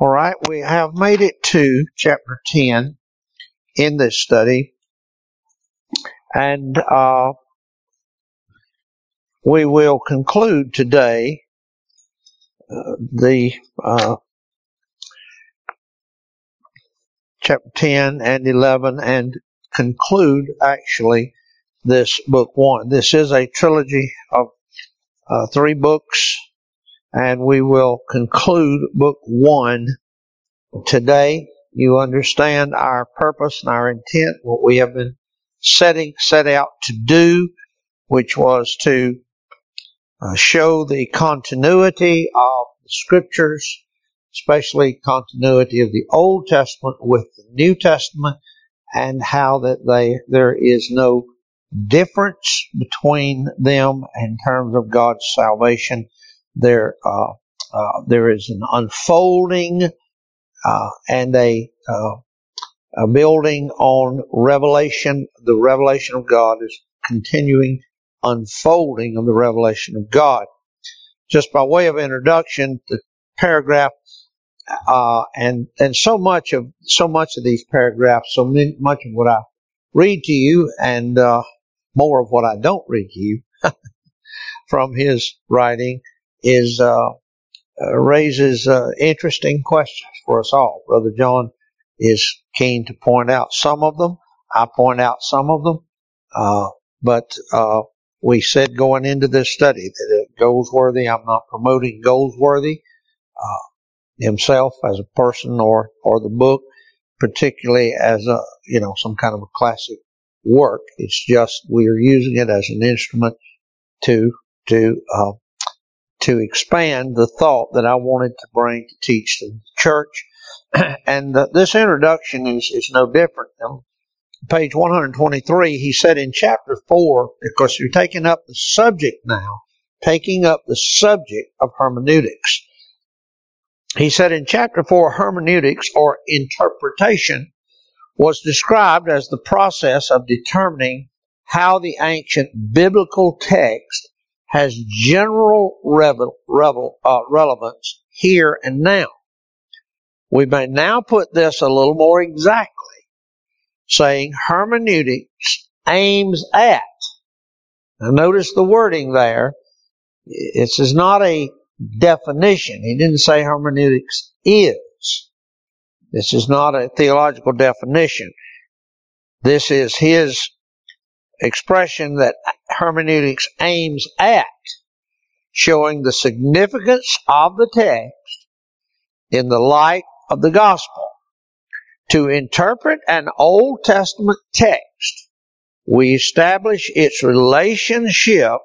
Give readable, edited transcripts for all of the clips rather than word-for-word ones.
All right, we have made it to chapter 10 in this study, and we will conclude today the chapter 10 and 11, and conclude actually this book one. This is a trilogy of three books, and we will conclude book one today. You understand our purpose and our intent, what we have been set out to do, which was to show the continuity of the Scriptures, especially continuity of the Old Testament with the New Testament, and how that there is no difference between them in terms of God's salvation. There is an unfolding and a building on revelation. The revelation of God is continuing unfolding of the revelation of God. Just by way of introduction, the paragraph and so much of these paragraphs, so much of what I read to you, and more of what I don't read to you from his writing is raises interesting questions for us all. Brother John is keen to point out some of them. I point out some of them. But we said going into this study that Goldsworthy, I'm not promoting Goldsworthy himself as a person or the book, particularly as some kind of a classic work. It's just we are using it as an instrument to expand the thought that I wanted to bring to teach the church. And this introduction is no different. On page 123, he said in chapter 4, because you're taking up the subject of hermeneutics. He said in chapter 4, hermeneutics, or interpretation, was described as the process of determining how the ancient biblical text has general relevance here and now. We may now put this a little more exactly, saying hermeneutics aims at. Now notice the wording there. This is not a definition. He didn't say hermeneutics is. This is not a theological definition. This is his expression that hermeneutics aims at showing the significance of the text in the light of the gospel. To interpret an Old Testament text, we establish its relationship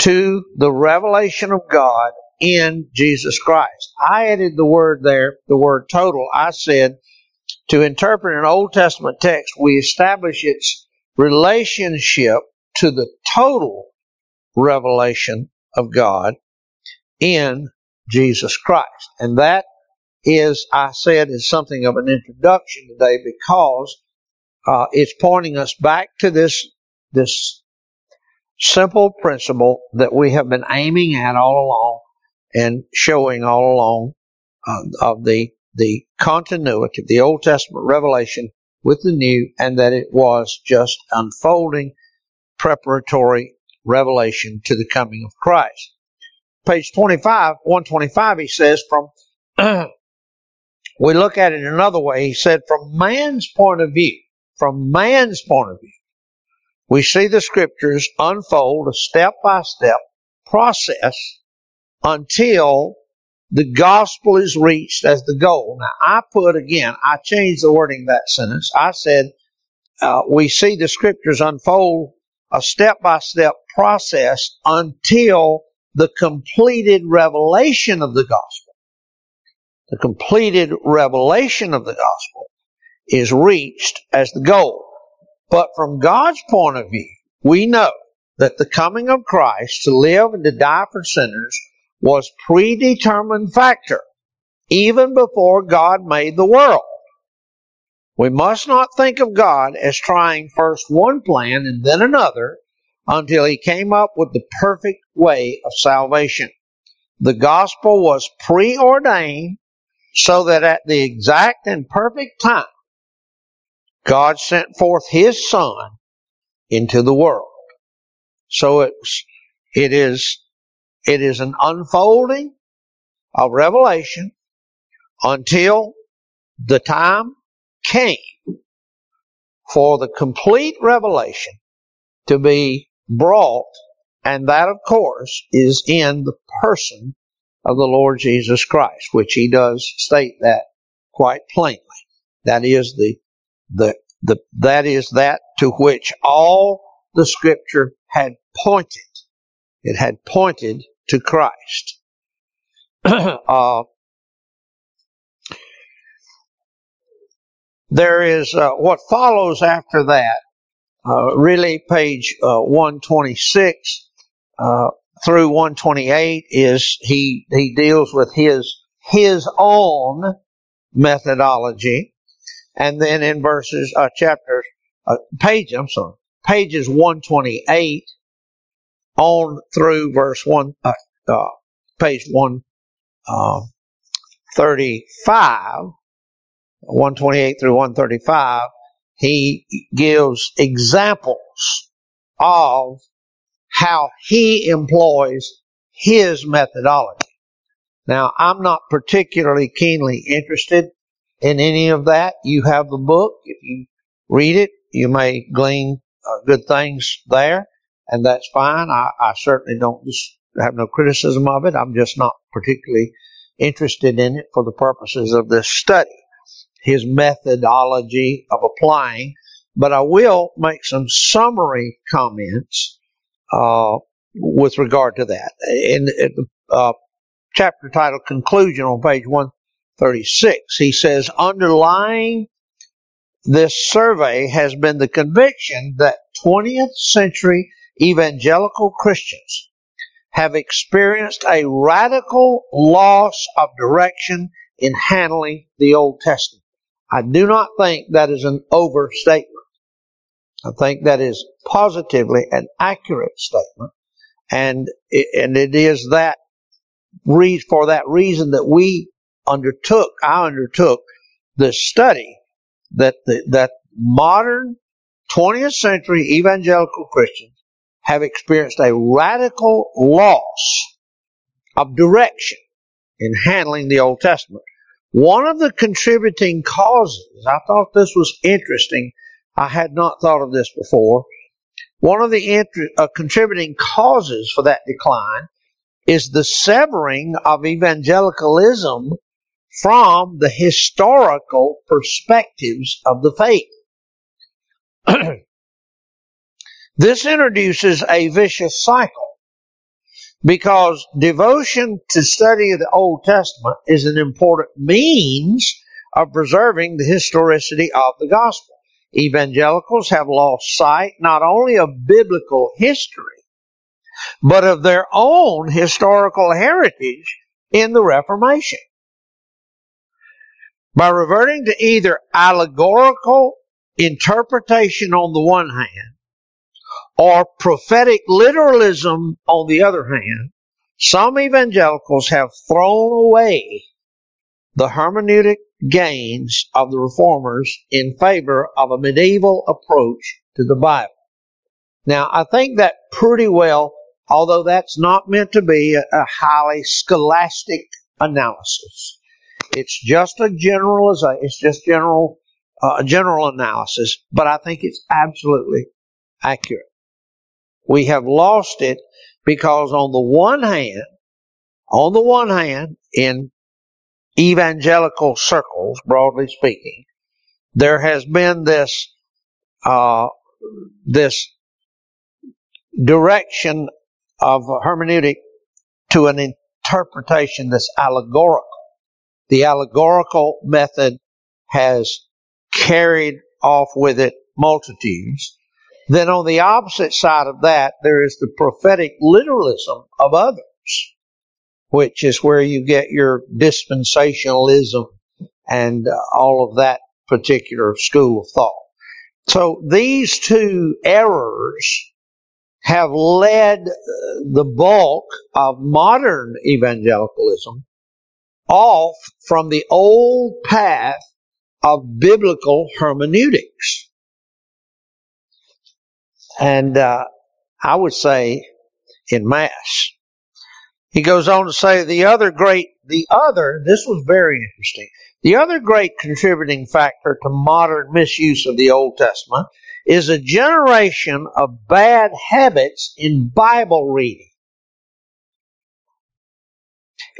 to the revelation of God in Jesus Christ. I added the word there, the word total. I said, to interpret an Old Testament text, we establish its relationship to the total revelation of God in Jesus Christ. And that is, I said, is something of an introduction today, because it's pointing us back to this simple principle that we have been aiming at all along and showing all along of the continuity of the Old Testament revelation with the new, and that it was just unfolding preparatory revelation to the coming of Christ. Page 125, he says, we look at it another way. He said, from man's point of view, we see the Scriptures unfold a step-by-step process until the gospel is reached as the goal. Now, I changed the wording of that sentence. I said, we see the Scriptures unfold a step-by-step process until the completed revelation of the gospel. The completed revelation of the gospel is reached as the goal. But from God's point of view, we know that the coming of Christ to live and to die for sinners was a predetermined factor even before God made the world. We must not think of God as trying first one plan and then another until he came up with the perfect way of salvation. The gospel was preordained so that at the exact and perfect time, God sent forth His Son into the world. So it is an unfolding of revelation until the time came for the complete revelation to be brought, and that, of course, is in the person of the Lord Jesus Christ, which He does state that quite plainly. That is that to which all the Scripture had pointed. It had pointed to Christ. There is what follows after that, really page 126 through 128 is he deals with his own methodology, and then in pages 128 on through verse page 135, 128 through 135, he gives examples of how he employs his methodology. Now, I'm not particularly keenly interested in any of that. You have the book. If you read it, you may glean good things there, and that's fine. I certainly don't have no criticism of it. I'm just not particularly interested in it for the purposes of this study, his methodology of applying. But I will make some summary comments with regard to that. In the chapter titled Conclusion on page 136, he says, underlying this survey has been the conviction that 20th century evangelical Christians have experienced a radical loss of direction in handling the Old Testament. I do not think that is an overstatement. I think that is positively an accurate statement, and it is that for that reason that I undertook the study that that modern 20th century evangelical Christians have experienced a radical loss of direction in handling the Old Testament. One of the contributing causes, I thought this was interesting, I had not thought of this before, one of the contributing causes for that decline is the severing of evangelicalism from the historical perspectives of the faith. This introduces a vicious cycle, because devotion to study of the Old Testament is an important means of preserving the historicity of the gospel. Evangelicals have lost sight not only of biblical history, but of their own historical heritage in the Reformation. By reverting to either allegorical interpretation on the one hand, or prophetic literalism on the other hand, some evangelicals have thrown away the hermeneutic gains of the reformers in favor of a medieval approach to the Bible. Now, I think that pretty well, although that's not meant to be a highly scholastic analysis, it's just a generalization. It's just general analysis, but I think it's absolutely accurate. We have lost it because on the one hand, in evangelical circles, broadly speaking, there has been this this direction of hermeneutic to an interpretation that's allegorical. The allegorical method has carried off with it multitudes. Then on the opposite side of that, there is the prophetic literalism of others, which is where you get your dispensationalism and all of that particular school of thought. So these two errors have led the bulk of modern evangelicalism off from the old path of biblical hermeneutics. And I would say in mass. He goes on to say this was very interesting. The other great contributing factor to modern misuse of the Old Testament is a generation of bad habits in Bible reading.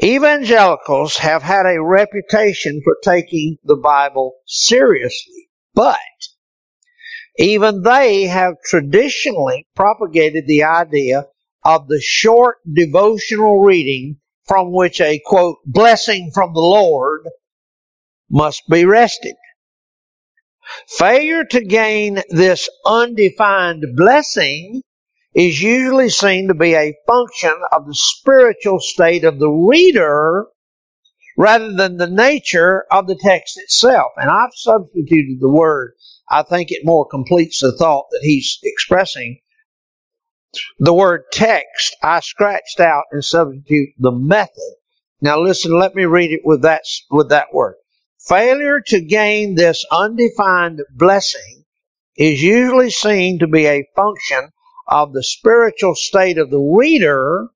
Evangelicals have had a reputation for taking the Bible seriously, but even they have traditionally propagated the idea of the short devotional reading from which a, quote, blessing from the Lord must be wrested. Failure to gain this undefined blessing is usually seen to be a function of the spiritual state of the reader rather than the nature of the text itself. And I've substituted the word. I think it more completes the thought that he's expressing. The word text, I scratched out and substitute the method. Now listen, let me read it with that word. Failure to gain this undefined blessing is usually seen to be a function of the spiritual state of the reader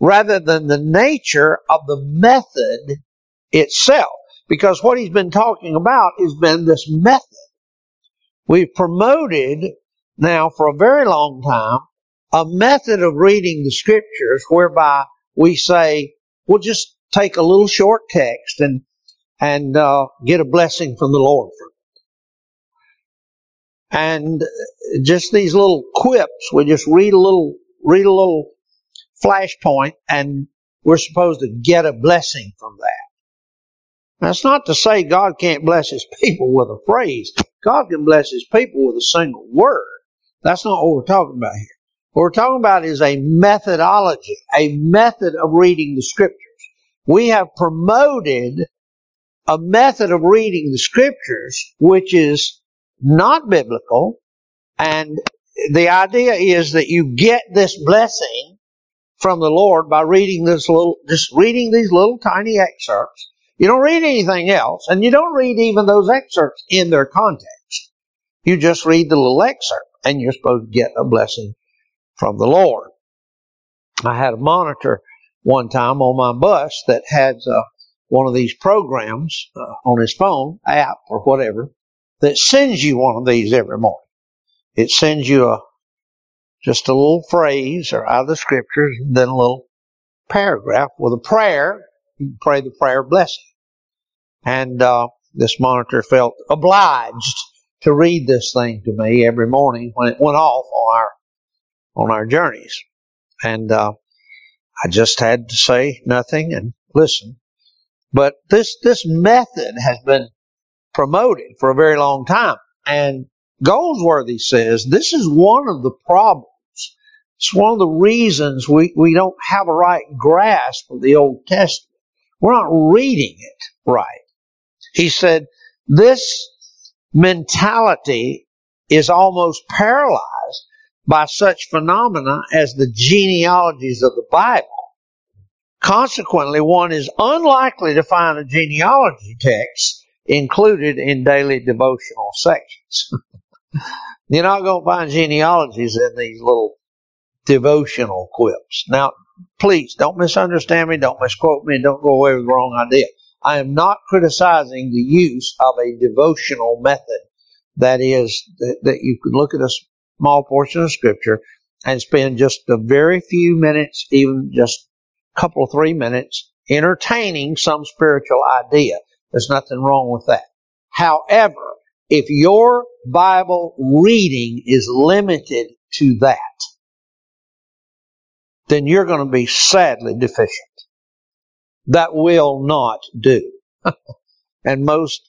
rather than the nature of the method itself. Because what he's been talking about has been this method. We've promoted now for a very long time a method of reading the scriptures whereby we say, we'll just take a little short text and get a blessing from the Lord for it. And just these little quips, we just read a little flashpoint and we're supposed to get a blessing from that. That's not to say God can't bless his people with a phrase. God can bless his people with a single word. That's not what we're talking about here. What we're talking about is a methodology, a method of reading the scriptures. We have promoted a method of reading the scriptures which is not biblical, and the idea is that you get this blessing from the Lord by reading these little tiny excerpts. You don't read anything else, and you don't read even those excerpts in their context. You just read the little excerpt, and you're supposed to get a blessing from the Lord. I had a monitor one time on my bus that had one of these programs on his phone, app or whatever, that sends you one of these every morning. It sends you just a little phrase or out of the scriptures and then a little paragraph with a prayer. You can pray the prayer of blessing. And this monitor felt obliged to read this thing to me every morning when it went off on our journeys. And I just had to say nothing and listen. But this method has been promoted for a very long time. And Goldsworthy says this is one of the problems. It's one of the reasons we don't have a right grasp of the Old Testament. We're not reading it right. He said this mentality is almost paralyzed by such phenomena as the genealogies of the Bible. Consequently, one is unlikely to find a genealogy text included in daily devotional sections. You're not going to find genealogies in these little devotional quips. Now, please, don't misunderstand me, don't misquote me, don't go away with the wrong idea. I am not criticizing the use of a devotional method. That is, that you could look at a small portion of Scripture and spend just a very few minutes, even just a couple of 3 minutes, entertaining some spiritual idea. There's nothing wrong with that. However, if your Bible reading is limited to that, then you're going to be sadly deficient. That will not do. And most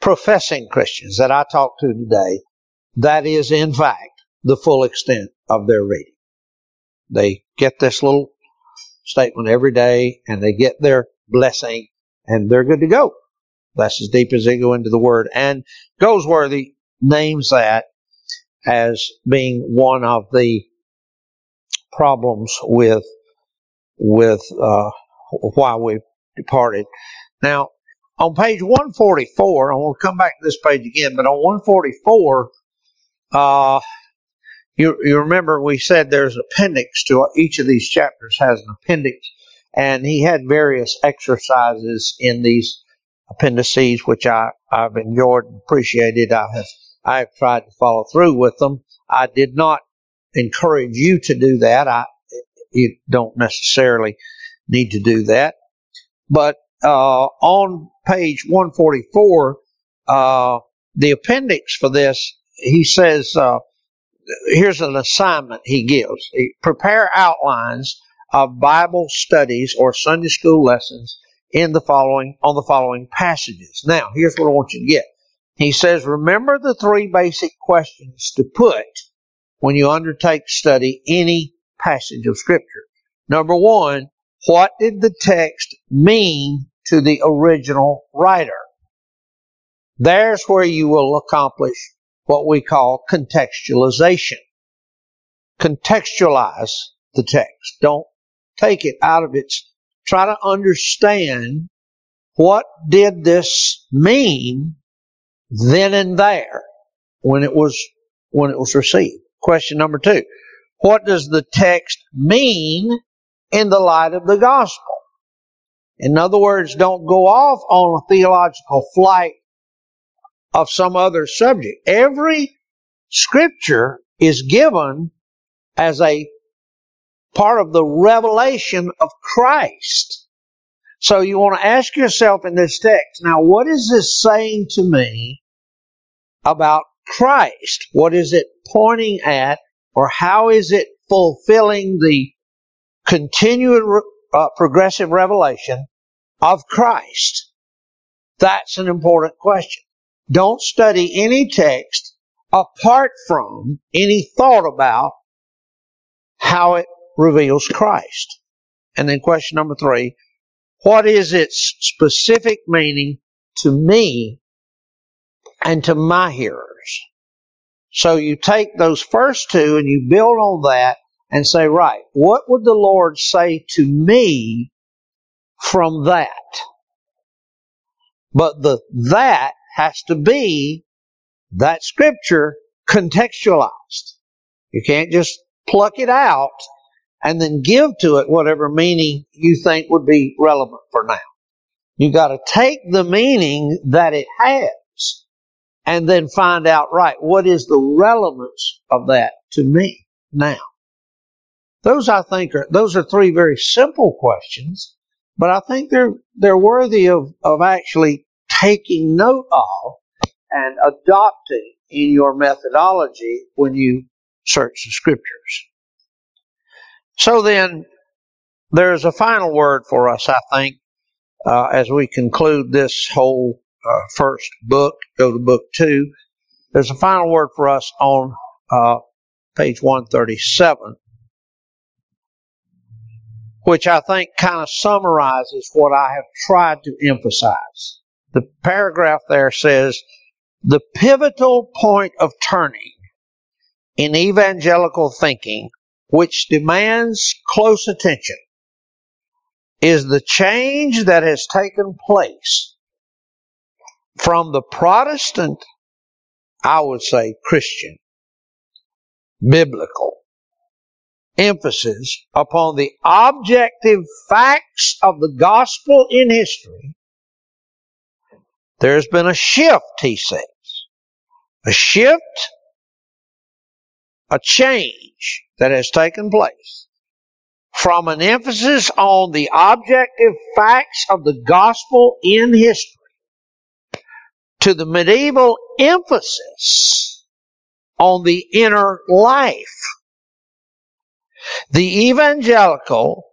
professing Christians that I talk to today, that is in fact the full extent of their reading. They get this little statement every day and they get their blessing and they're good to go. That's as deep as they go into the Word. And Goldsworthy names that as being one of the problems with why we departed. Now, on page 144, I want to come back to this page again, but on 144, you remember we said there's an appendix to each of these chapters has an appendix, and he had various exercises in these appendices, which I've enjoyed and appreciated. I have tried to follow through with them. I did not encourage you to do that. You don't necessarily need to do that. But on page 144, the appendix for this, he says, here's an assignment he gives. Prepare outlines of Bible studies or Sunday school lessons on the following passages. Now, here's what I want you to get. He says, remember the three basic questions to put when you undertake study any passage of Scripture. Number one, what did the text mean to the original writer? There's where you will accomplish what we call contextualization. Contextualize the text. Don't take it out of its... Try to understand what did this mean then and there when it was received. Question number two. What does the text mean in the light of the gospel? In other words, don't go off on a theological flight of some other subject. Every scripture is given as a part of the revelation of Christ. So you want to ask yourself in this text, now what is this saying to me about Christ? What is it pointing at, or how is it fulfilling the continued progressive revelation of Christ? That's an important question. Don't study any text apart from any thought about how it reveals Christ. And then question number three, what is its specific meaning to me and to my hearers? So you take those first two and you build on that and say, right, what would the Lord say to me from that? But that has to be that scripture contextualized. You can't just pluck it out and then give to it whatever meaning you think would be relevant for now. You got to take the meaning that it has and then find out, right, what is the relevance of that to me now? Those are three very simple questions, but I think they're worthy of actually taking note of and adopting in your methodology when you search the scriptures. So then, there's a final word for us, I think, as we conclude this whole first book, go to book 2. There's a final word for us on page 137, which I think kind of summarizes what I have tried to emphasize. The paragraph there says, the pivotal point of turning in evangelical thinking, which demands close attention, is the change that has taken place from the Protestant, I would say Christian, biblical emphasis upon the objective facts of the gospel in history. There's been a shift, he says. A shift, a change that has taken place from an emphasis on the objective facts of the gospel in history to the medieval emphasis on the inner life. The evangelical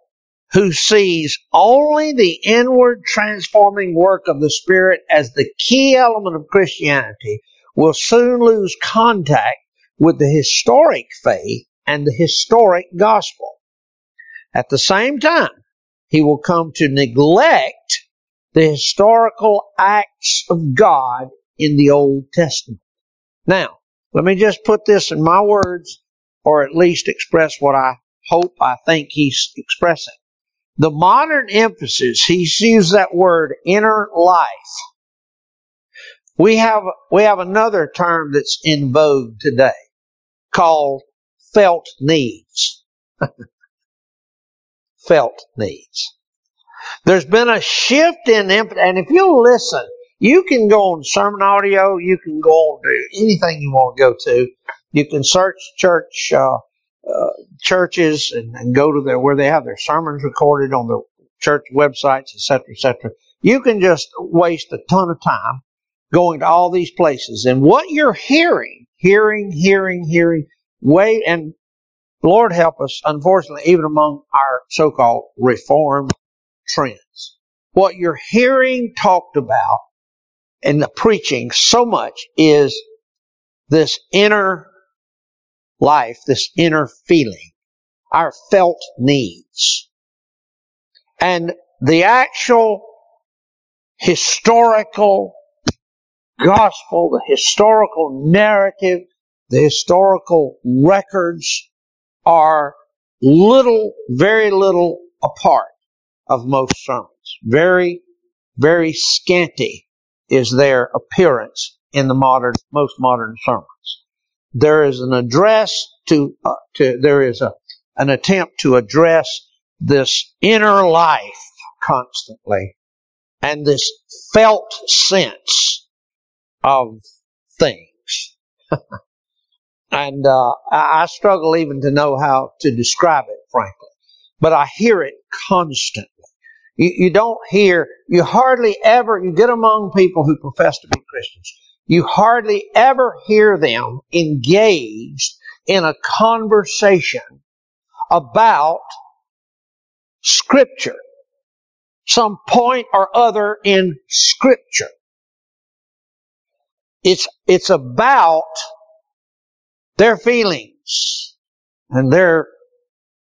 who sees only the inward transforming work of the Spirit as the key element of Christianity will soon lose contact with the historic faith and the historic gospel. At the same time, he will come to neglect the historical acts of God in the Old Testament. Now, let me just put this in my words, or at least express what I hope I think he's expressing. The modern emphasis, he used that word, inner life. We have another term that's in vogue today called felt needs. Felt needs. There's been a shift in emphasis, and if you'll listen, you can go on sermon audio, you can go on to anything you want to go to. You can search churches and go to where they have their sermons recorded on the church websites, etc., etc. You can just waste a ton of time going to all these places. And what you're hearing, way, and Lord help us, unfortunately, even among our so-called reformed trends, what you're hearing talked about in the preaching so much is this inner life, this inner feeling, our felt needs. And the actual historical gospel, the historical narrative, the historical records are little, very little apart of most sermons. Very, very scanty is their appearance in the most modern sermons. There is an address an attempt to address this inner life constantly and this felt sense of things. And I struggle even to know how to describe it, frankly. But I hear it constantly. You get among people who profess to be Christians, you hardly ever hear them engaged in a conversation about Scripture. Some point or other in Scripture. It's about their feelings and their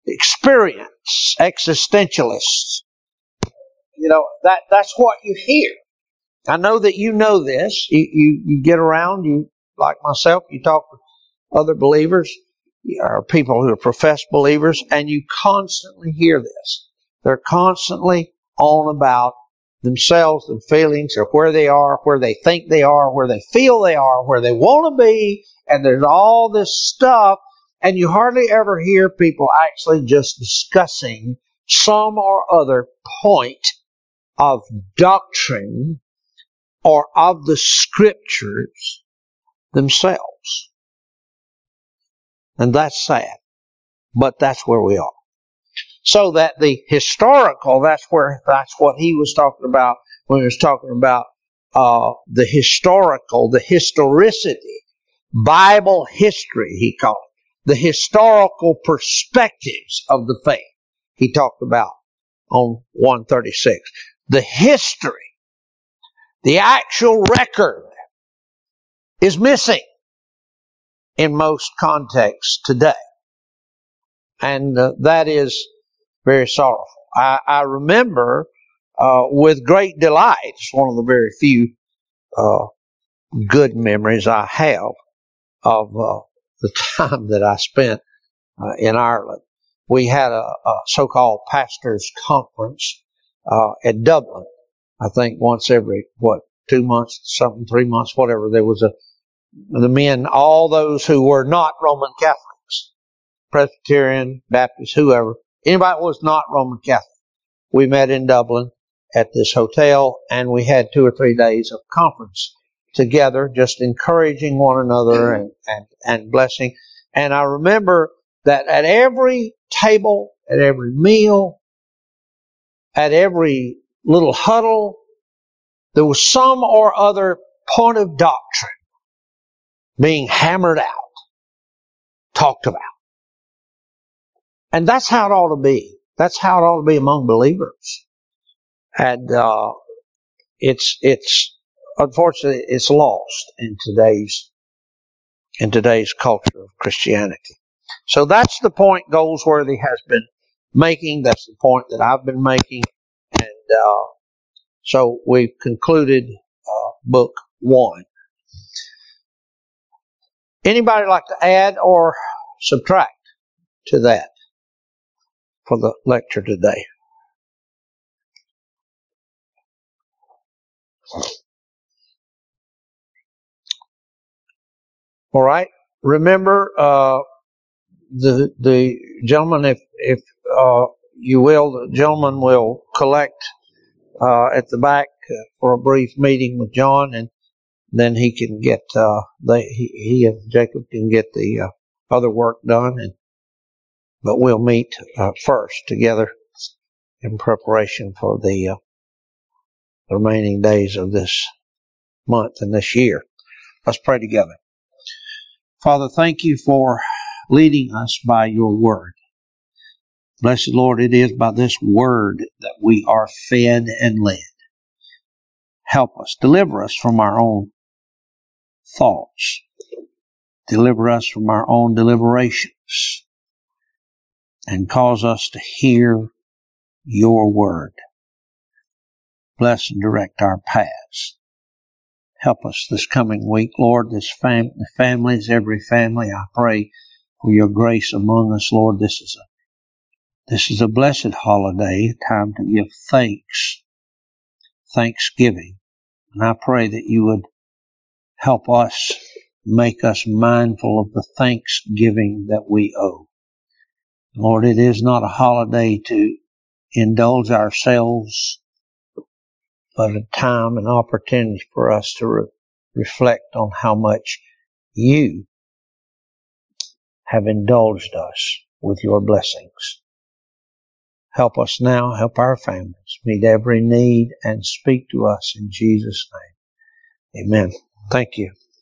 experience, existentialists. That's what you hear. I know that you know this. You get around, you, like myself, you talk with other believers, or people who are professed believers, and you constantly hear this. They're constantly on about themselves, their feelings, or where they are, where they think they are, where they feel they are, where they want to be, and there's all this stuff, and you hardly ever hear people actually just discussing some or other point of doctrine or of the Scriptures themselves. And that's sad, but that's where we are. So that the historical, that's what he was talking about when he was talking about the historical, the historicity, Bible history, he called it, the historical perspectives of the faith. He talked about on 136. The history, the actual record, is missing in most contexts today. And that is very sorrowful. I remember with great delight, it's one of the very few good memories I have of the time that I spent in Ireland. We had a so-called pastors' conference at Dublin. I think once every 2 months, 3 months, whatever. There was the men, all those who were not Roman Catholics, Presbyterian, Baptist, whoever, anybody who was not Roman Catholic. We met in Dublin at this hotel, and we had 2 or 3 days of conference together, just encouraging one another and blessing. And I remember that at every table, at every meal, at every little huddle, there was some or other point of doctrine being hammered out, talked about. And that's how it ought to be. That's how it ought to be among believers. And it's unfortunately, it's lost in today's culture of Christianity. So that's the point Goldsworthy has been making. That's the point that I've been making. And so we've concluded book one. Anybody like to add or subtract to that for the lecture today? All right. Remember, the gentleman, if you will, the gentleman will collect at the back for a brief meeting with John, and then he can get he and Jacob can get the other work done, but we'll meet first together in preparation for the remaining days of this month and this year. Let's pray together. Father, thank you for leading us by your word. Blessed Lord, it is by this word that we are fed and led. Help us, deliver us from our own thoughts. Deliver us from our own deliberations. And cause us to hear your word. Bless and direct our paths. Help us this coming week, Lord, this families, every family. I pray for your grace among us, Lord. This is a blessed holiday, a time to give thanks, thanksgiving. And I pray that you would help us, make us mindful of the thanksgiving that we owe. Lord, it is not a holiday to indulge ourselves, but a time and opportunity for us to reflect on how much you have indulged us with your blessings. Help us now, help our families, meet every need, and speak to us in Jesus' name. Amen. Thank you.